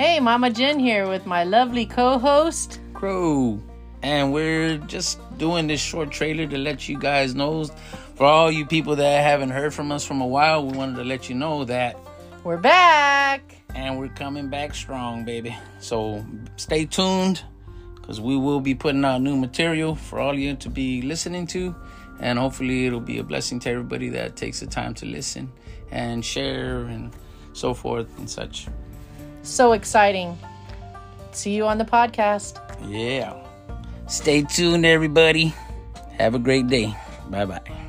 Hey, Mama Jen here with my lovely co-host, Crow. And we're just doing this short trailer to let you guys know, for all you people that haven't heard from us from a while, we wanted to let you know that we're back. And we're coming back strong, baby. So stay tuned, because we will be putting out new material for all you to be listening to. And hopefully it'll be a blessing to everybody that takes the time to listen and share and so forth and such. So exciting. See you on the podcast. Yeah. Stay tuned, everybody. Have a great day. Bye-bye.